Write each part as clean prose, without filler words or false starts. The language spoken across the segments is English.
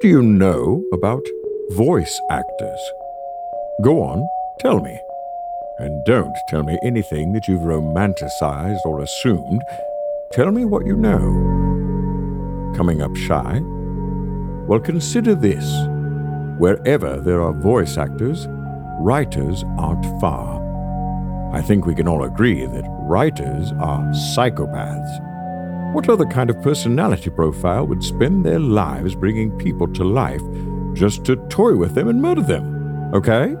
What do you know about voice actors? Go on, tell me. And don't tell me anything that you've romanticized or assumed. Tell me what you know. Coming up shy? Well, consider this. Wherever there are voice actors, writers aren't far. I think we can all agree that writers are psychopaths. What other kind of personality profile would spend their lives bringing people to life just to toy with them and murder them? Okay?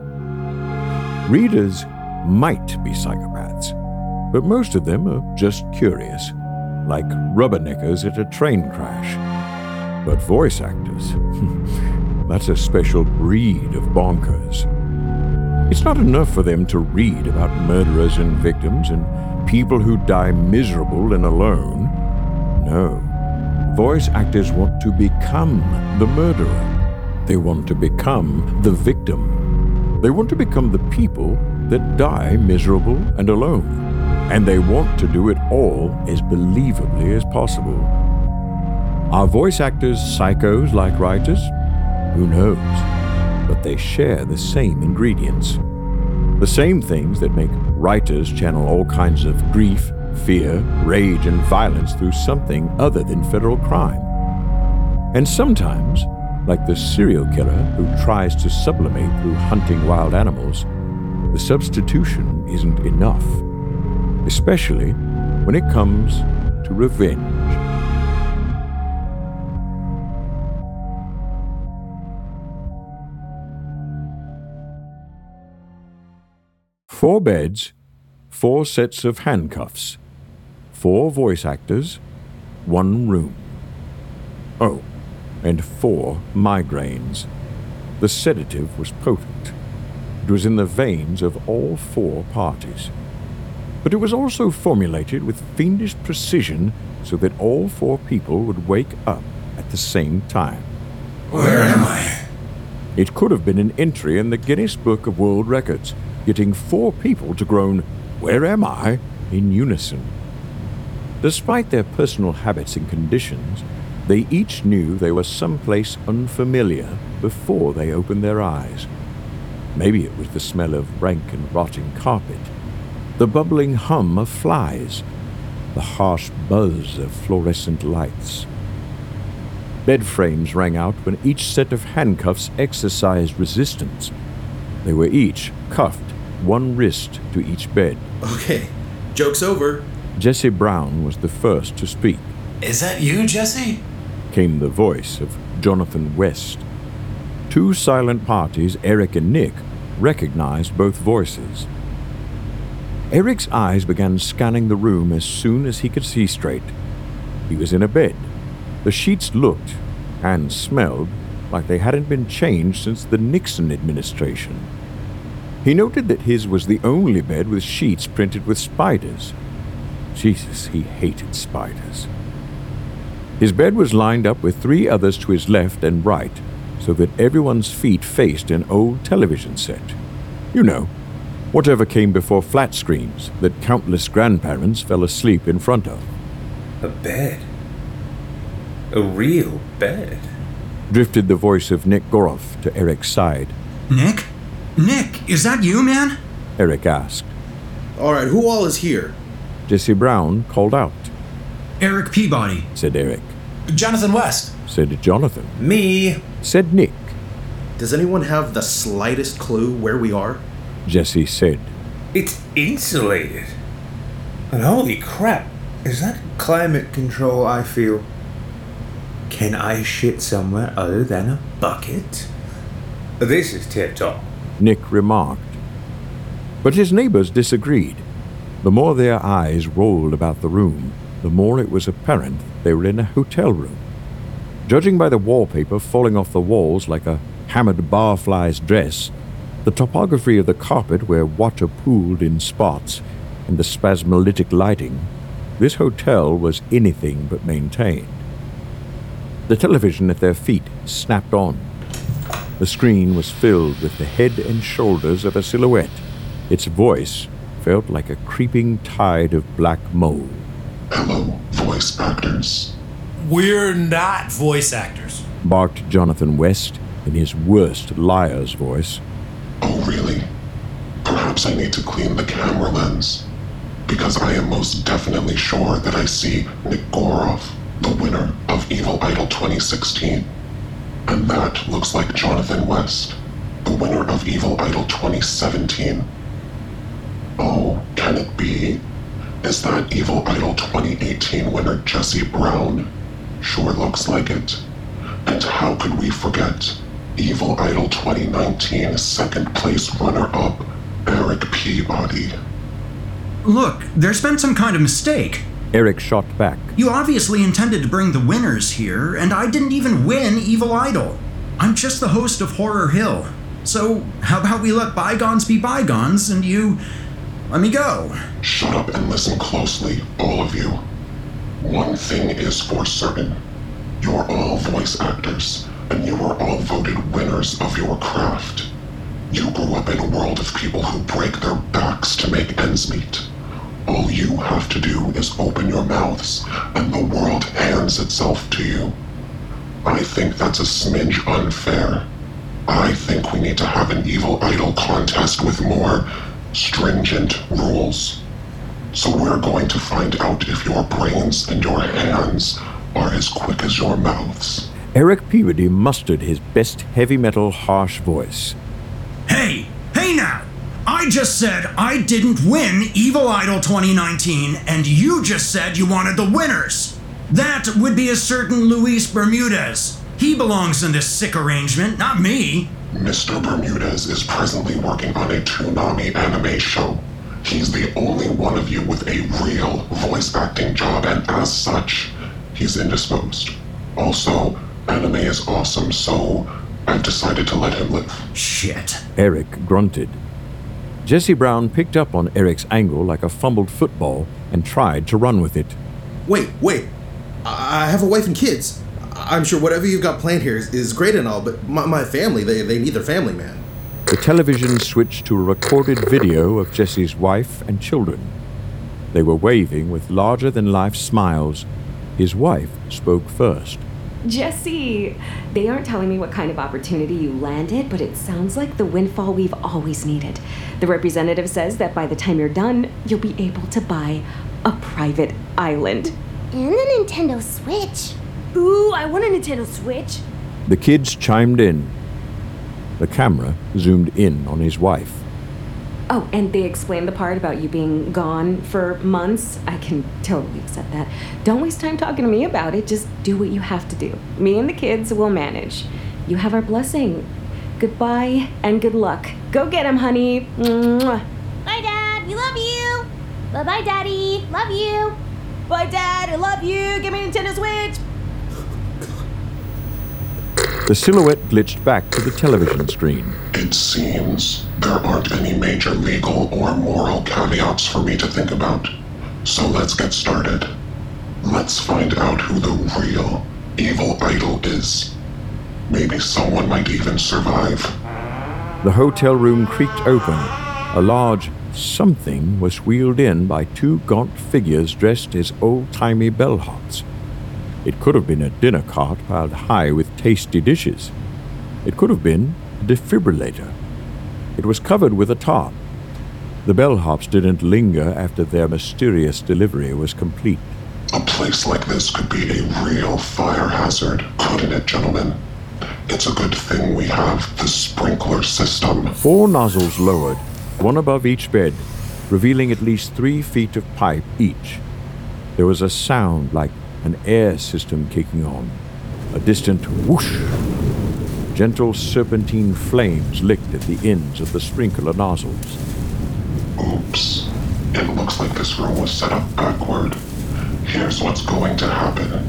Readers might be psychopaths, but most of them are just curious, like rubberneckers at a train crash. But voice actors, that's a special breed of bonkers. It's not enough for them to read about murderers and victims and people who die miserable and alone. No. Voice actors want to become the murderer. They want to become the victim. They want to become the people that die miserable and alone. And they want to do it all as believably as possible. Are voice actors psychos like writers? Who knows? But they share the same ingredients. The same things that make writers channel all kinds of grief, fear, rage, and violence through something other than federal crime. And sometimes, like the serial killer who tries to sublimate through hunting wild animals, the substitution isn't enough, especially when it comes to revenge. Four beds, four sets of handcuffs, four voice actors, one room. Oh, and four migraines. The sedative was potent. It was in the veins of all four parties. But it was also formulated with fiendish precision so that all four people would wake up at the same time. Where am I? It could have been an entry in the Guinness Book of World Records, getting four people to groan, "Where am I?" in unison. Despite their personal habits and conditions, they each knew they were someplace unfamiliar before they opened their eyes. Maybe it was the smell of rank and rotting carpet, the bubbling hum of flies, the harsh buzz of fluorescent lights. Bed frames rang out when each set of handcuffs exercised resistance. They were each cuffed, one wrist to each bed. Okay, joke's over. Jesse Brown was the first to speak. Is that you, Jesse? Came the voice of Jonathan West. Two silent parties, Eric and Nick, recognized both voices. Eric's eyes began scanning the room as soon as he could see straight. He was in a bed. The sheets looked and smelled like they hadn't been changed since the Nixon administration. He noted that his was the only bed with sheets printed with spiders. Jesus, he hated spiders. His bed was lined up with three others to his left and right, so that everyone's feet faced an old television set. You know, whatever came before flat screens that countless grandparents fell asleep in front of. A bed. A real bed. Drifted the voice of Nick Goroff to Eric's side. Nick? Nick, is that you, man? Eric asked. All right, who all is here? Jesse Brown called out. Eric Peabody, said Eric. Jonathan West, said Jonathan. Me, said Nick. Does anyone have the slightest clue where we are? Jesse said. It's insulated. And holy crap, is that climate control I feel? Can I shit somewhere other than a bucket? This is tip-top, Nick remarked. But his neighbors disagreed. The more their eyes rolled about the room, the more it was apparent they were in a hotel room. Judging by the wallpaper falling off the walls like a hammered barfly's dress, the topography of the carpet where water pooled in spots, and the spasmolytic lighting, this hotel was anything but maintained. The television at their feet snapped on. The screen was filled with the head and shoulders of a silhouette. Its voice felt like a creeping tide of black mold. Hello, voice actors. We're not voice actors. barked Jonathan West in his worst liar's voice. Oh, really? Perhaps I need to clean the camera lens, because I am most definitely sure that I see Nikorov, the winner of Evil Idol 2016. And that looks like Jonathan West, the winner of Evil Idol 2017. Oh, can it be? Is that Evil Idol 2018 winner Jesse Brown? Sure looks like it. And how could we forget Evil Idol 2019 second place runner-up Eric Peabody? Look, there's been some kind of mistake. Eric shot back. You obviously intended to bring the winners here, and I didn't even win Evil Idol. I'm just the host of Horror Hill. So how about we let bygones be bygones and you let me go? Shut up and listen closely, all of you. One thing is for certain. You're all voice actors, and you were all voted winners of your craft. You grew up in a world of people who break their backs to make ends meet. All you have to do is open your mouths, and the world hands itself to you. I think that's a smidge unfair. I think we need to have an Evil Idol contest with more stringent rules. So we're going to find out if your brains and your hands are as quick as your mouths. Eric Peabody mustered his best heavy metal harsh voice. Hey now! I just said I didn't win Evil Idol 2019, and you just said you wanted the winners. That would be a certain Luis Bermudez. He belongs in this sick arrangement, not me. Mr. Bermudez is presently working on a Toonami anime show. He's the only one of you with a real voice acting job, and as such, he's indisposed. Also, anime is awesome, so I've decided to let him live. Shit. Eric grunted. Jesse Brown picked up on Eric's angle like a fumbled football and tried to run with it. Wait. I have a wife and kids. I'm sure whatever you've got planned here is great and all, but my family, they need their family, man. The television switched to a recorded video of Jesse's wife and children. They were waving with larger-than-life smiles. His wife spoke first. Jesse, they aren't telling me what kind of opportunity you landed, but it sounds like the windfall we've always needed. The representative says that by the time you're done, you'll be able to buy a private island. And a Nintendo Switch. Ooh, I want a Nintendo Switch. The kids chimed in. The camera zoomed in on his wife. Oh, and they explained the part about you being gone for months. I can totally accept that. Don't waste time talking to me about it. Just do what you have to do. Me and the kids will manage. You have our blessing. Goodbye and good luck. Go get him, honey. Mwah. Bye, Dad. We love you. Bye-bye, Daddy. Love you. Bye, Dad. I love you. Give me a Nintendo Switch. The silhouette glitched back to the television screen. It seems there aren't any major legal or moral caveats for me to think about. So let's get started. Let's find out who the real Evil Idol is. Maybe someone might even survive. The hotel room creaked open. A large something was wheeled in by two gaunt figures dressed as old-timey bellhops. It could have been a dinner cart piled high with tasty dishes. It could have been a defibrillator. It was covered with a tarp. The bellhops didn't linger after their mysterious delivery was complete. A place like this could be a real fire hazard, couldn't it, gentlemen? It's a good thing we have the sprinkler system. 4 nozzles lowered, 1 above each bed, revealing at least 3 feet of pipe each. There was a sound like an air system kicking on. A distant whoosh. Gentle serpentine flames licked at the ends of the sprinkler nozzles. Oops. It looks like this room was set up backward. Here's what's going to happen.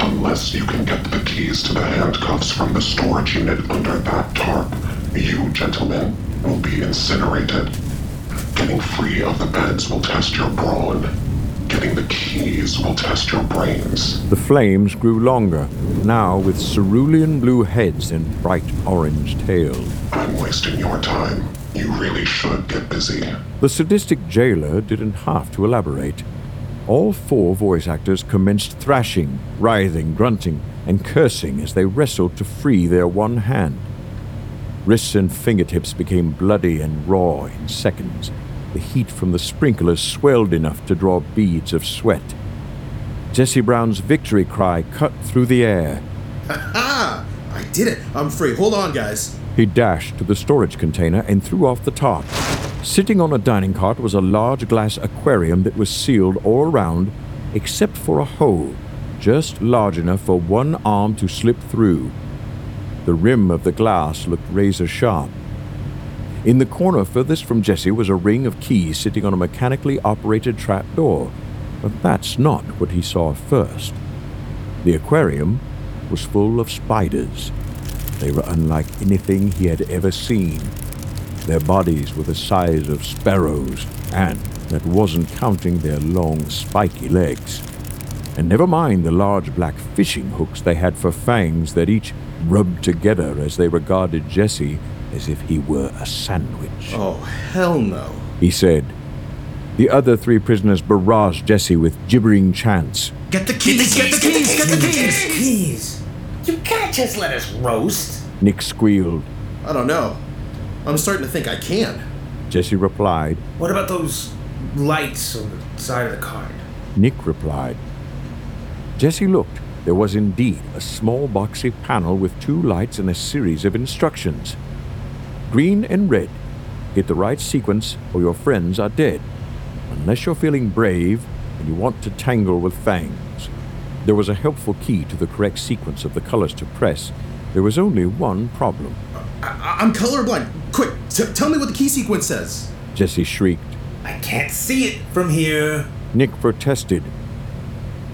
Unless you can get the keys to the handcuffs from the storage unit under that tarp, you, gentlemen, will be incinerated. Getting free of the beds will test your brawn. Getting the keys will test your brains. The flames grew longer, now with cerulean blue heads and bright orange tails. I'm wasting your time. You really should get busy. The sadistic jailer didn't have to elaborate. All four voice actors commenced thrashing, writhing, grunting, and cursing as they wrestled to free their one hand. Wrists and fingertips became bloody and raw in seconds. The heat from the sprinklers swelled enough to draw beads of sweat. Jesse Brown's victory cry cut through the air. Ha-ha! I did it! I'm free! Hold on, guys! He dashed to the storage container and threw off the top. Sitting on a dining cart was a large glass aquarium that was sealed all around, except for a hole, just large enough for one arm to slip through. The rim of the glass looked razor sharp. In the corner furthest from Jesse was a ring of keys sitting on a mechanically operated trap door, but that's not what he saw first. The aquarium was full of spiders. They were unlike anything he had ever seen. Their bodies were the size of sparrows, and that wasn't counting their long, spiky legs. And never mind the large black fishing hooks they had for fangs that each rubbed together as they regarded Jesse as if he were a sandwich. Oh, hell no, he said. The other three prisoners barraged Jesse with gibbering chants. Get the keys! Get the keys! Get the keys! Get the keys! You can't just let us roast, Nick squealed. I don't know. I'm starting to think I can, Jesse replied. What about those lights on the side of the cart? Nick replied. Jesse looked. There was indeed a small boxy panel with two lights and a series of instructions. Green and red. Hit the right sequence or your friends are dead. Unless you're feeling brave and you want to tangle with fangs. There was a helpful key to the correct sequence of the colors to press. There was only one problem. I'm colorblind. Quick, tell me what the key sequence says. Jesse shrieked. I can't see it from here. Nick protested.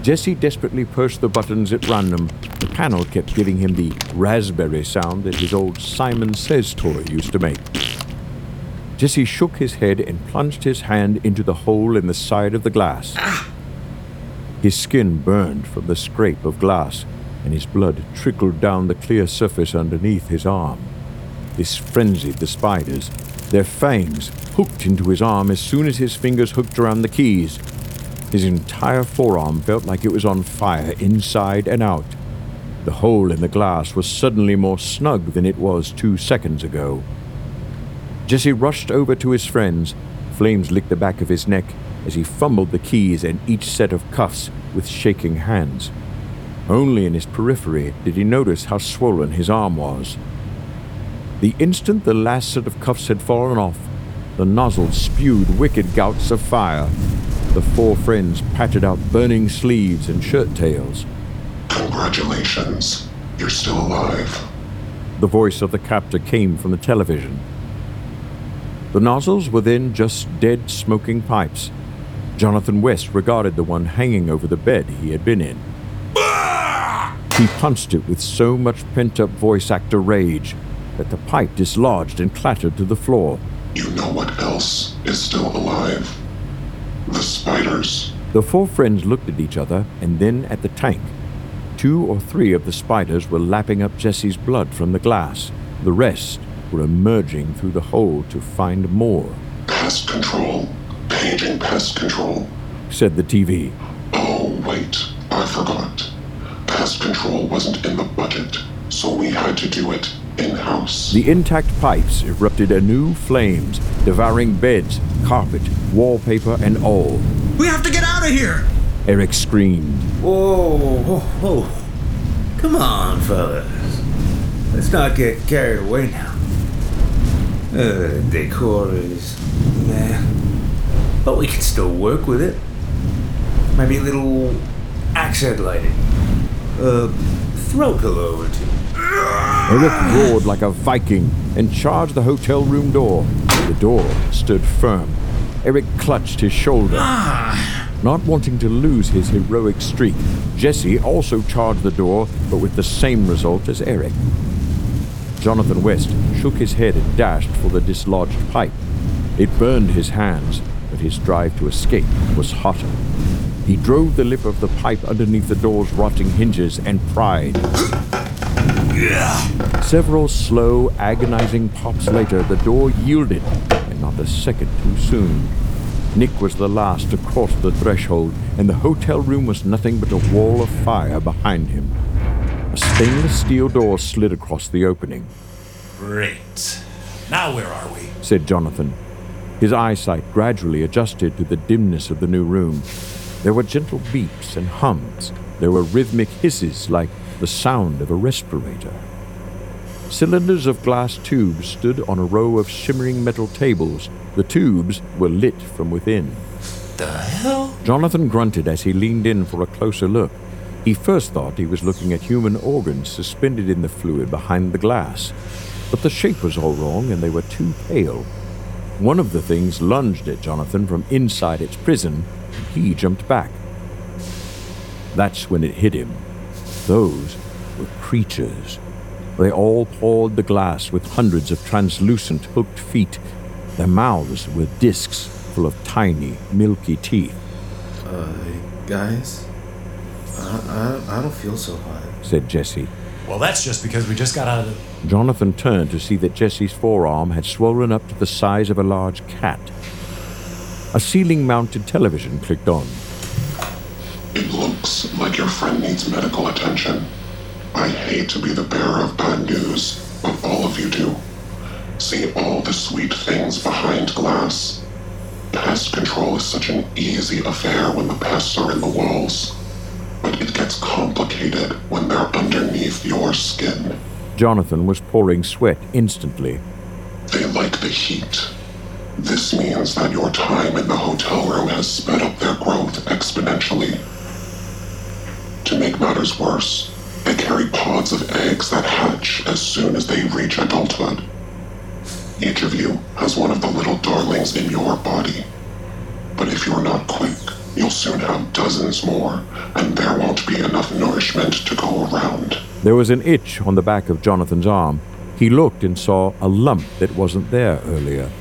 Jesse desperately pushed the buttons at random. The panel kept giving him the raspberry sound that his old Simon Says toy used to make. Jesse shook his head and plunged his hand into the hole in the side of the glass. Ah! His skin burned from the scrape of glass, and his blood trickled down the clear surface underneath his arm. This frenzied the spiders. Their fangs hooked into his arm as soon as his fingers hooked around the keys. His entire forearm felt like it was on fire inside and out. The hole in the glass was suddenly more snug than it was 2 seconds ago. Jesse rushed over to his friends. Flames licked the back of his neck as he fumbled the keys and each set of cuffs with shaking hands. Only in his periphery did he notice how swollen his arm was. The instant the last set of cuffs had fallen off, the nozzle spewed wicked gouts of fire. The four friends patted out burning sleeves and shirt tails. Congratulations, you're still alive. The voice of the captor came from the television. The nozzles were then just dead smoking pipes. Jonathan West regarded the one hanging over the bed he had been in. He punched it with so much pent-up voice actor rage that the pipe dislodged and clattered to the floor. You know what else is still alive? The spiders. The four friends looked at each other and then at the tank. 2 or 3 of the spiders were lapping up Jesse's blood from the glass. The rest were emerging through the hole to find more. Pest control. Paging pest control, said the TV. Oh, wait, I forgot. Pest control wasn't in the budget, so we had to do it in-house. The intact pipes erupted anew flames, devouring beds, carpet, wallpaper, and all. We have to get out of here! Eric screamed. Whoa. Come on, fellas. Let's not get carried away now. The decor is... But we can still work with it. Maybe a little accent lighting. Throw pillow or two. Eric roared like a Viking and charged the hotel room door. The door stood firm. Eric clutched his shoulder. Not wanting to lose his heroic streak, Jesse also charged the door, but with the same result as Eric. Jonathan West shook his head and dashed for the dislodged pipe. It burned his hands, but his drive to escape was hotter. He drove the lip of the pipe underneath the door's rotting hinges and pried. Several slow, agonizing pops later, the door yielded, and not a second too soon. Nick was the last to cross the threshold, and the hotel room was nothing but a wall of fire behind him. A stainless steel door slid across the opening. Great. Now where are we? Said Jonathan. His eyesight gradually adjusted to the dimness of the new room. There were gentle beeps and hums. There were rhythmic hisses like the sound of a respirator. Cylinders of glass tubes stood on a row of shimmering metal tables. The tubes were lit from within. The hell? Jonathan grunted as he leaned in for a closer look. He first thought he was looking at human organs suspended in the fluid behind the glass. But the shape was all wrong and they were too pale. One of the things lunged at Jonathan from inside its prison, and he jumped back. That's when it hit him. Those were creatures. They all pawed the glass with hundreds of translucent, hooked feet. Their mouths were discs full of tiny, milky teeth. Guys? I don't feel so hot, said Jesse. Well, that's just because we just got out of the... Jonathan turned to see that Jesse's forearm had swollen up to the size of a large cat. A ceiling-mounted television clicked on. It looks like your friend needs medical attention. I hate to be the bearer of bad news, but all of you do. See all the sweet things behind glass. Pest control is such an easy affair when the pests are in the walls. But it gets complicated when they're underneath your skin. Jonathan was pouring sweat instantly. They like the heat. This means that your time in the hotel room has sped up their growth exponentially. To make matters worse, they carry pods of eggs that hatch as soon as they reach adulthood. Each of you has one of the little darlings in your body. But if you're not quick, you'll soon have dozens more, and there won't be enough nourishment to go around. There was an itch on the back of Jonathan's arm. He looked and saw a lump that wasn't there earlier.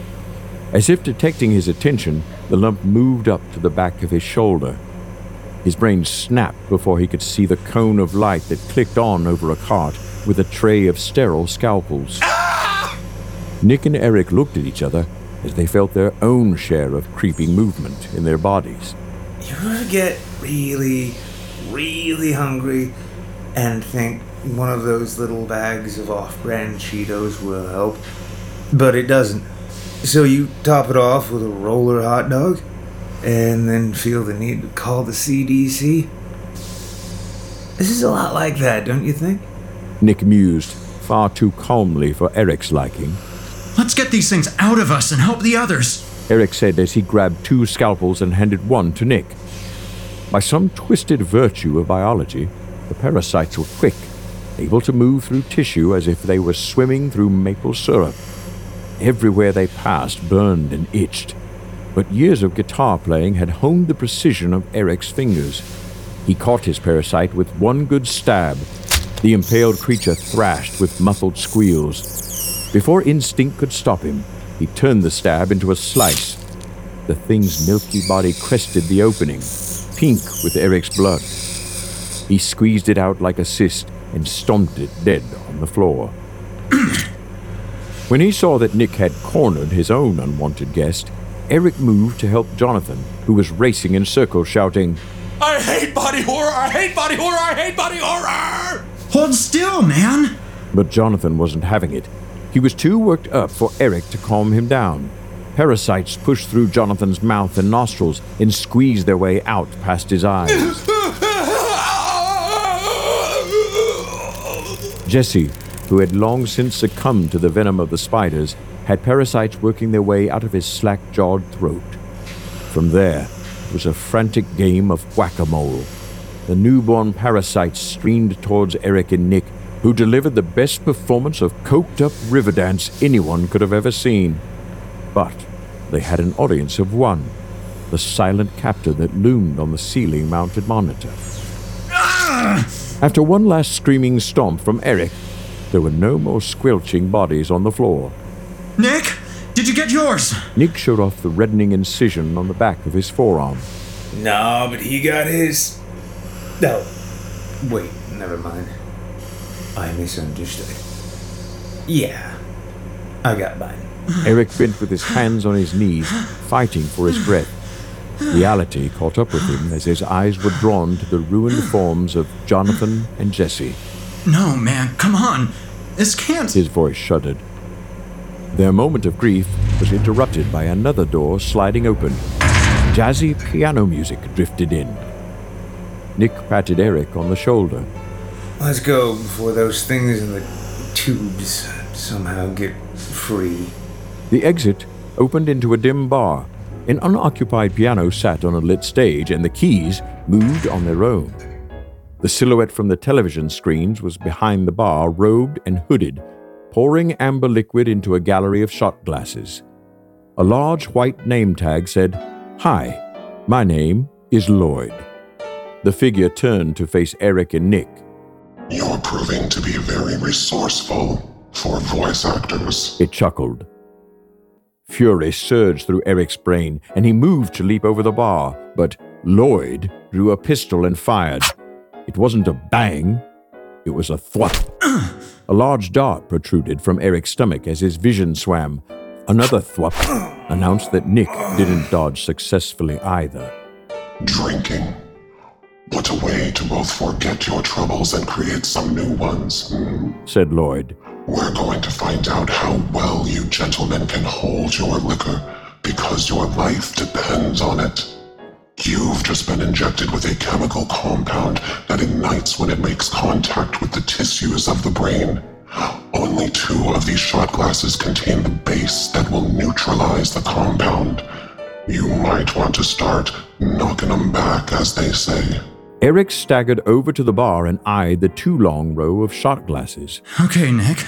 As if detecting his attention, the lump moved up to the back of his shoulder. His brain snapped before he could see the cone of light that clicked on over a cart with a tray of sterile scalpels. Ah! Nick and Eric looked at each other as they felt their own share of creeping movement in their bodies. You get really, really hungry and think one of those little bags of off-brand Cheetos will help, but it doesn't. So you top it off with a roller hot dog and then feel the need to call the CDC. This is a lot like that, don't you think? Nick mused, far too calmly for Eric's liking. Let's get these things out of us and help the others, Eric said as he grabbed two scalpels and handed one to Nick. By some twisted virtue of biology, the parasites were quick, able to move through tissue as if they were swimming through maple syrup. Everywhere they passed burned and itched, but years of guitar playing had honed the precision of Eric's fingers. He caught his parasite with one good stab. The impaled creature thrashed with muffled squeals. Before instinct could stop him, he turned the stab into a slice. The thing's milky body crested the opening, pink with Eric's blood. He squeezed it out like a cyst and stomped it dead on the floor. When he saw that Nick had cornered his own unwanted guest, Eric moved to help Jonathan, who was racing in circles, shouting, I hate body horror! I hate body horror! I hate body horror! Hold still, man! But Jonathan wasn't having it. He was too worked up for Eric to calm him down. Parasites pushed through Jonathan's mouth and nostrils and squeezed their way out past his eyes. Jesse, who had long since succumbed to the venom of the spiders, had parasites working their way out of his slack-jawed throat. From there, it was a frantic game of whack-a-mole. The newborn parasites streamed towards Eric and Nick, who delivered the best performance of coked-up river dance anyone could have ever seen. But they had an audience of one, the silent captor that loomed on the ceiling-mounted monitor. After one last screaming stomp from Eric, there were no more squelching bodies on the floor. Nick, did you get yours? Nick showed off the reddening incision on the back of his forearm. No, but he got his... No. Wait, never mind. I misunderstood. Yeah, I got mine. Eric bent with his hands on his knees, fighting for his breath. Reality caught up with him as his eyes were drawn to the ruined forms of Jonathan and Jesse. No, man, come on. This can't... His voice shuddered. Their moment of grief was interrupted by another door sliding open. Jazzy piano music drifted in. Nick patted Eric on the shoulder. Let's go before those things in the tubes somehow get free. The exit opened into a dim bar. An unoccupied piano sat on a lit stage, and the keys moved on their own. The silhouette from the television screens was behind the bar, robed and hooded, pouring amber liquid into a gallery of shot glasses. A large white name tag said, "Hi, my name is Lloyd." The figure turned to face Eric and Nick. "You're proving to be very resourceful for voice actors," it chuckled. Fury surged through Eric's brain, and he moved to leap over the bar, but Lloyd drew a pistol and fired. It wasn't a bang, it was a thwap. A large dart protruded from Eric's stomach as his vision swam. Another thwap announced that Nick didn't dodge successfully either. "Drinking. What a way to both forget your troubles and create some new ones," said Lloyd. "We're going to find out how well you gentlemen can hold your liquor, because your life depends on it. You've just been injected with a chemical compound that ignites when it makes contact with the tissues of the brain. Only two of these shot glasses contain the base that will neutralize the compound. You might want to start knocking them back, as they say." Eric staggered over to the bar and eyed the too long row of shot glasses. "Okay, Nick.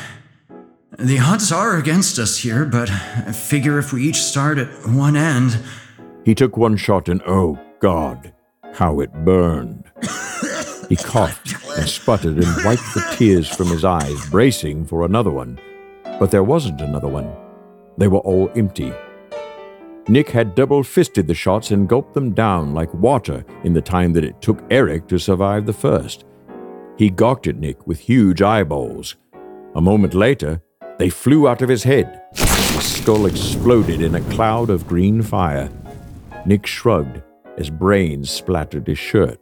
The odds are against us here, but I figure if we each start at one end..." He took one shot and, oh God, how it burned. He coughed and sputtered and wiped the tears from his eyes, bracing for another one. But there wasn't another one. They were all empty. Nick had double-fisted the shots and gulped them down like water in the time that it took Eric to survive the first. He gawked at Nick with huge eyeballs. A moment later, they flew out of his head. His skull exploded in a cloud of green fire. Nick shrugged as brains splattered his shirt.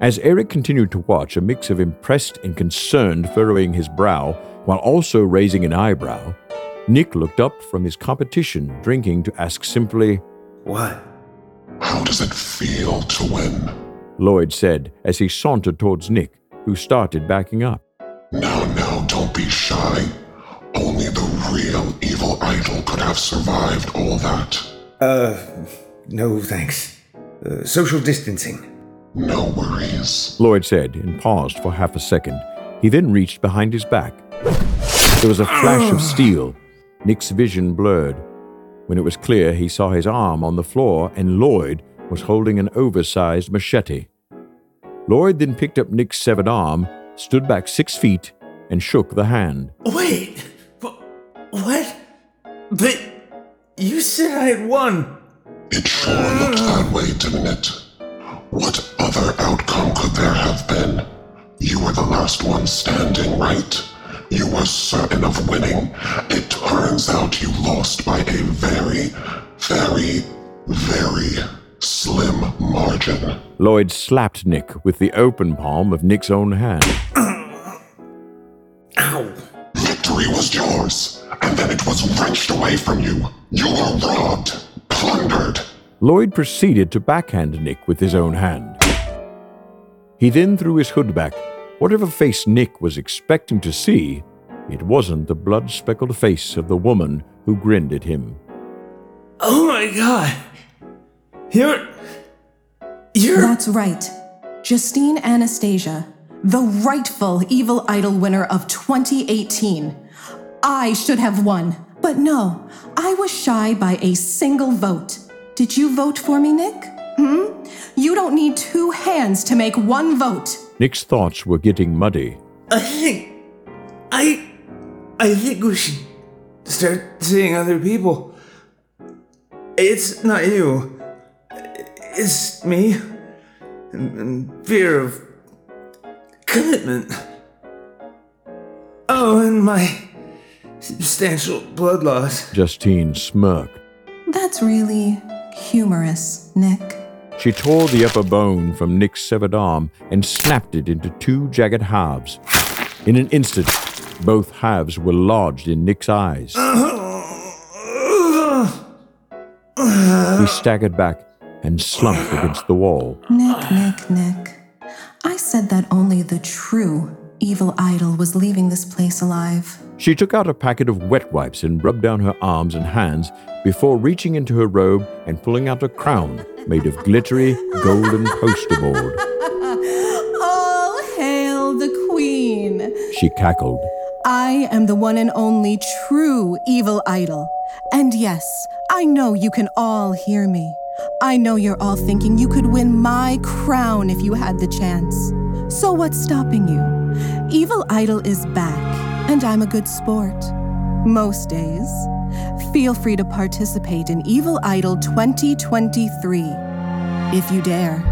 As Eric continued to watch, a mix of impressed and concerned furrowing his brow while also raising an eyebrow, Nick looked up from his competition drinking to ask simply, "What?" "How does it feel to win?" Lloyd said as he sauntered towards Nick, who started backing up. Now, don't be shy. Only the real evil idol could have survived all that." No thanks. Social distancing." "No worries," Lloyd said and paused for half a second. He then reached behind his back. There was a flash of steel. Nick's vision blurred. When it was clear, he saw his arm on the floor, and Lloyd was holding an oversized machete. Lloyd then picked up Nick's severed arm, stood back 6 feet, and shook the hand. "Wait! What? But you said I had won!" "It sure looked that way, didn't it? What other outcome could there have been? You were the last one standing, right? You were certain of winning. It turns out you lost by a very, very, very slim margin." Lloyd slapped Nick with the open palm of Nick's own hand. "Ow! Victory was yours, and then it was wrenched away from you. You were robbed, plundered." Lloyd proceeded to backhand Nick with his own hand. He then threw his hood back. Whatever face Nick was expecting to see, it wasn't the blood-speckled face of the woman who grinned at him. "Oh my God! You're... That's right. Justine Anastasia, the rightful Evil Idol winner of 2018. I should have won, but no, I was shy by a single vote. Did you vote for me, Nick? You don't need two hands to make one vote." Nick's thoughts were getting muddy. I think we should start seeing other people. It's not you. It's me. And fear of commitment. Oh, and my substantial blood loss." Justine smirked. "That's really humorous, Nick. She tore the upper bone from Nick's severed arm and snapped it into two jagged halves. In an instant, both halves were lodged in Nick's eyes. He staggered back and slumped against the wall. Nick. I said that only the true evil idol was leaving this place alive. She took out a packet of wet wipes and rubbed down her arms and hands before reaching into her robe and pulling out a crown made of glittery golden poster board. All hail the queen, she cackled. I am the one and only true evil idol. And yes, I know you can all hear me. I know you're all thinking you could win my crown if you had the chance. So what's stopping you? Evil Idol is back, and I'm a good sport. Most days. Feel free to participate in Evil Idol 2023, if you dare.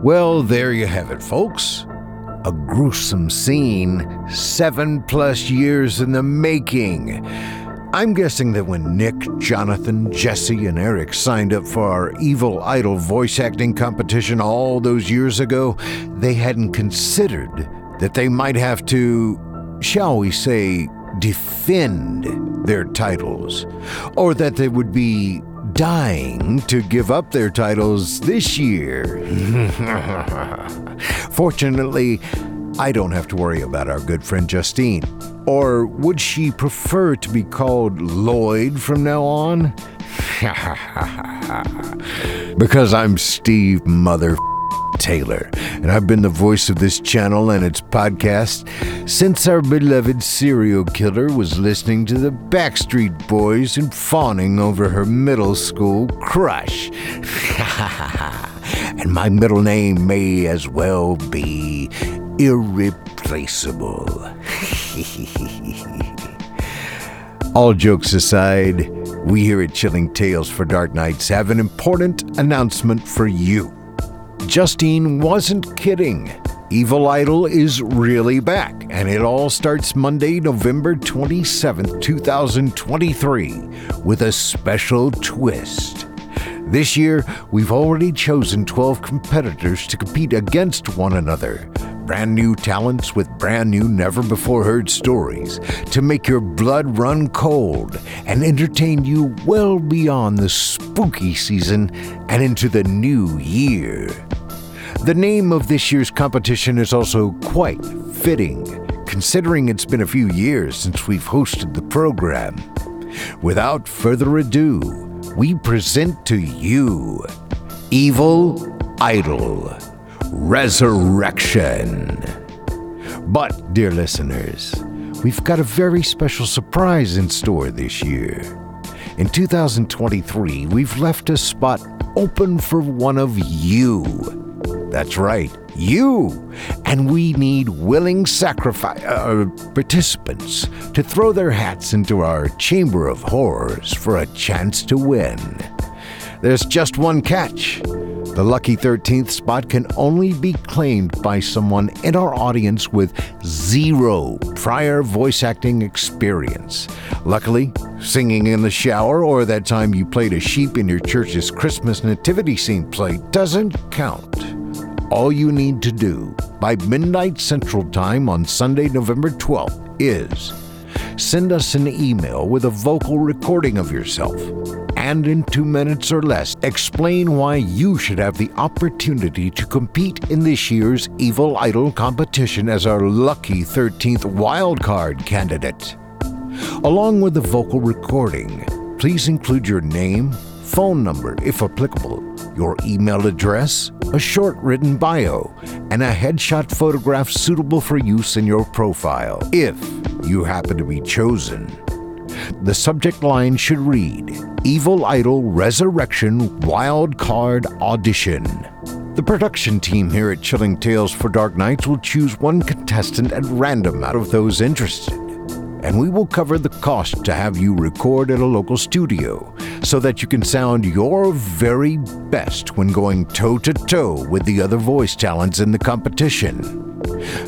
Well, there you have it, folks. A gruesome scene, 7+ years in the making. I'm guessing that when Nick, Jonathan, Jesse, and Eric signed up for our Evil Idol voice acting competition all those years ago, they hadn't considered that they might have to, shall we say, defend their titles, or that they would be dying to give up their titles this year. Fortunately, I don't have to worry about our good friend Justine. Or would she prefer to be called Lloyd from now on? Because I'm Steve Mother Taylor, and I've been the voice of this channel and its podcast since our beloved serial killer was listening to the Backstreet Boys and fawning over her middle school crush. And my middle name may as well be Irreplaceable. All jokes aside, we here at Chilling Tales for Dark Nights have an important announcement for you. Justine wasn't kidding. Evil Idol is really back, and it all starts Monday, November 27th, 2023, with a special twist. This year, we've already chosen 12 competitors to compete against one another. Brand new talents with brand new, never-before-heard stories to make your blood run cold and entertain you well beyond the spooky season and into the new year. The name of this year's competition is also quite fitting, considering it's been a few years since we've hosted the program. Without further ado, we present to you Evil Idol Resurrection. But, dear listeners, we've got a very special surprise in store this year. In 2023, we've left a spot open for one of you. That's right, you! And we need willing participants to throw their hats into our Chamber of Horrors for a chance to win. There's just one catch. The lucky 13th spot can only be claimed by someone in our audience with 0 prior voice acting experience. Luckily, singing in the shower or that time you played a sheep in your church's Christmas nativity scene play doesn't count. All you need to do by midnight Central Time on Sunday, November 12th is send us an email with a vocal recording of yourself. And in 2 minutes or less, explain why you should have the opportunity to compete in this year's Evil Idol competition as our lucky 13th wildcard candidate. Along with the vocal recording, please include your name, phone number, if applicable, your email address, a short written bio, and a headshot photograph suitable for use in your profile, if you happen to be chosen. The subject line should read, Evil Idol Resurrection Wild Card Audition. The production team here at Chilling Tales for Dark Nights will choose one contestant at random out of those interested. and we will cover the cost to have you record at a local studio so that you can sound your very best when going toe-to-toe with the other voice talents in the competition.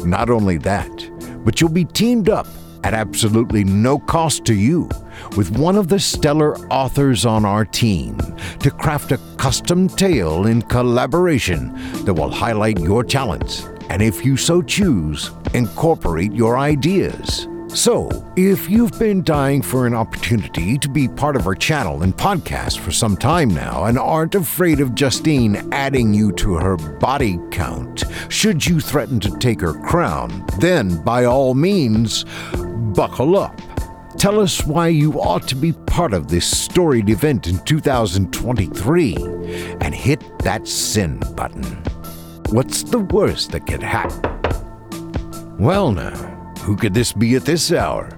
Not only that, but you'll be teamed up at absolutely no cost to you with one of the stellar authors on our team to craft a custom tale in collaboration that will highlight your talents and, if you so choose, incorporate your ideas. So, if you've been dying for an opportunity to be part of our channel and podcast for some time now and aren't afraid of Justine adding you to her body count should you threaten to take her crown, then by all means, buckle up. Tell us why you ought to be part of this storied event in 2023 and hit that send button. What's the worst that could happen? Well now, who could this be at this hour?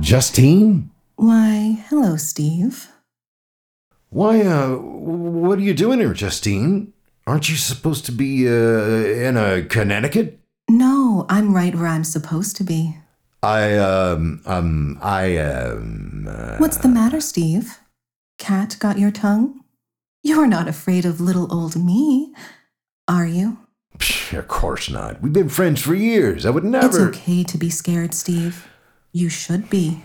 Justine? Why, hello, Steve. Why, what are you doing here, Justine? Aren't you supposed to be, in Connecticut? No, I'm right where I'm supposed to be. What's the matter, Steve? Cat got your tongue? You're not afraid of little old me, are you? Psh, of course not. We've been friends for years. I would never... It's okay to be scared, Steve. You should be.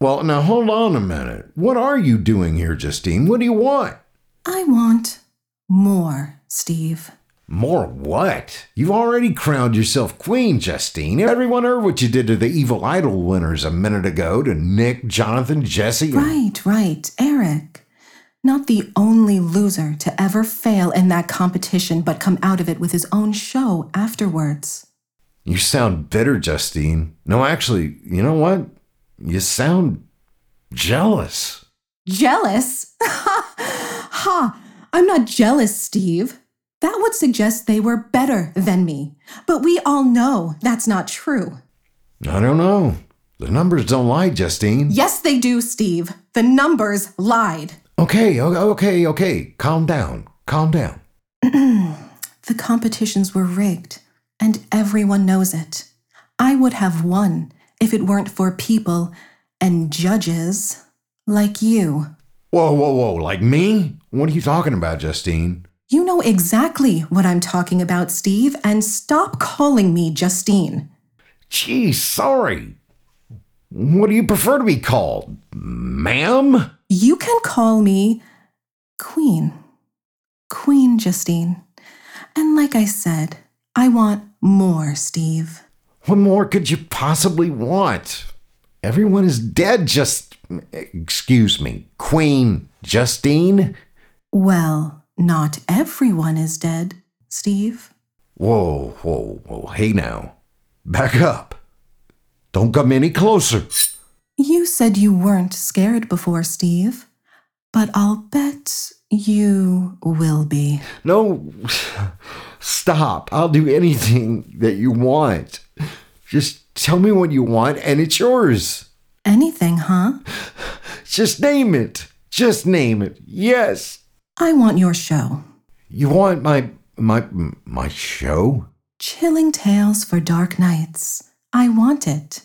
Well, now hold on a minute. What are you doing here, Justine? What do you want? I want more, Steve. More what? You've already crowned yourself queen, Justine. Everyone heard what you did to the Evil Idol winners a minute ago, to Nick, Jonathan, Jesse... Right, Eric. Not the only loser to ever fail in that competition, but come out of it with his own show afterwards. You sound bitter, Justine. No, actually, you know what? You sound jealous. Jealous? Ha! I'm not jealous, Steve. That would suggest they were better than me. But we all know that's not true. I don't know. The numbers don't lie, Justine. Yes, they do, Steve. The numbers lied. Okay. Calm down. The competitions were rigged, and everyone knows it. I would have won if it weren't for people and judges like you. Whoa. Like me? What are you talking about, Justine? You know exactly what I'm talking about, Steve, and stop calling me Justine. Gee, sorry. What do you prefer to be called, ma'am? You can call me Queen. Queen Justine. And like I said, I want more, Steve. What more could you possibly want? Everyone is dead, excuse me, Queen Justine? Well... Not everyone is dead, Steve. Whoa. Hey now. Back up. Don't come any closer. You said you weren't scared before, Steve. But I'll bet you will be. No. Stop. I'll do anything that you want. Just tell me what you want and it's yours. Anything, huh? Just name it. Yes. I want your show. You want my show? Chilling Tales for Dark Nights. I want it.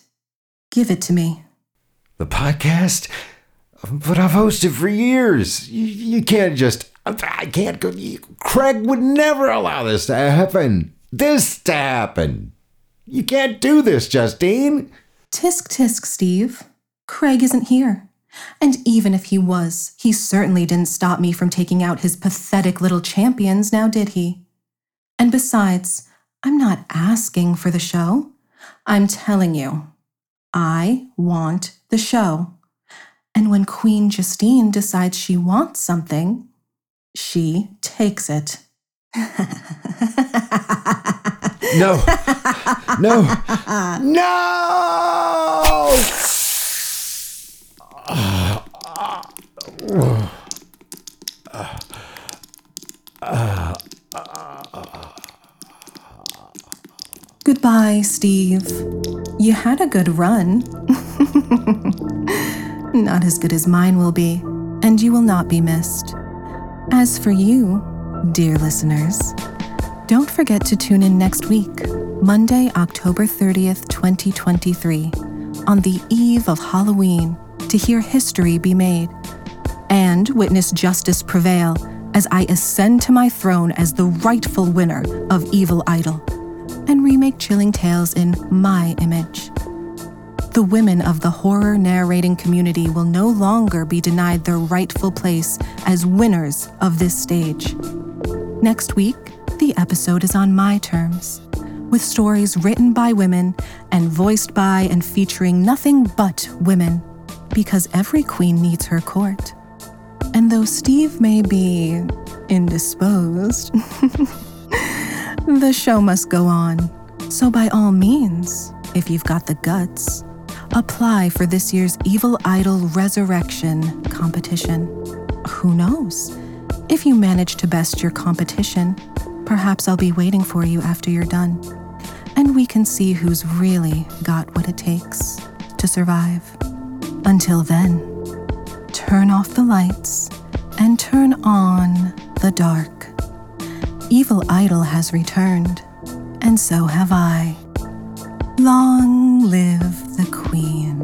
Give it to me. The podcast? But I've hosted for years. You can't just... I can't go... Craig would never allow this to happen. You can't do this, Justine. Tisk, Steve. Craig isn't here. And even if he was, he certainly didn't stop me from taking out his pathetic little champions, now did he? And besides, I'm not asking for the show. I'm telling you, I want the show. And when Queen Justine decides she wants something, she takes it. No! Goodbye, Steve. You had a good run. Not as good as mine will be, and you will not be missed. As for you, Dear listeners, don't forget to tune in next week, Monday, October 30th, 2023, on the eve of Halloween, to hear history be made and witness justice prevail as I ascend to my throne as the rightful winner of Evil Idol and remake Chilling Tales in my image. The women of the horror narrating community will no longer be denied their rightful place as winners of this stage. Next week, the episode is on my terms, with stories written by women and voiced by and featuring nothing but women, because every queen needs her court. And though Steve may be indisposed, the show must go on. So by all means, if you've got the guts, apply for this year's Evil Idol Resurrection competition. Who knows? If you manage to best your competition, perhaps I'll be waiting for you after you're done, and we can see who's really got what it takes to survive. Until then, turn off the lights and turn on the dark. Evil Idol has returned, and so have I. Long live the Queen.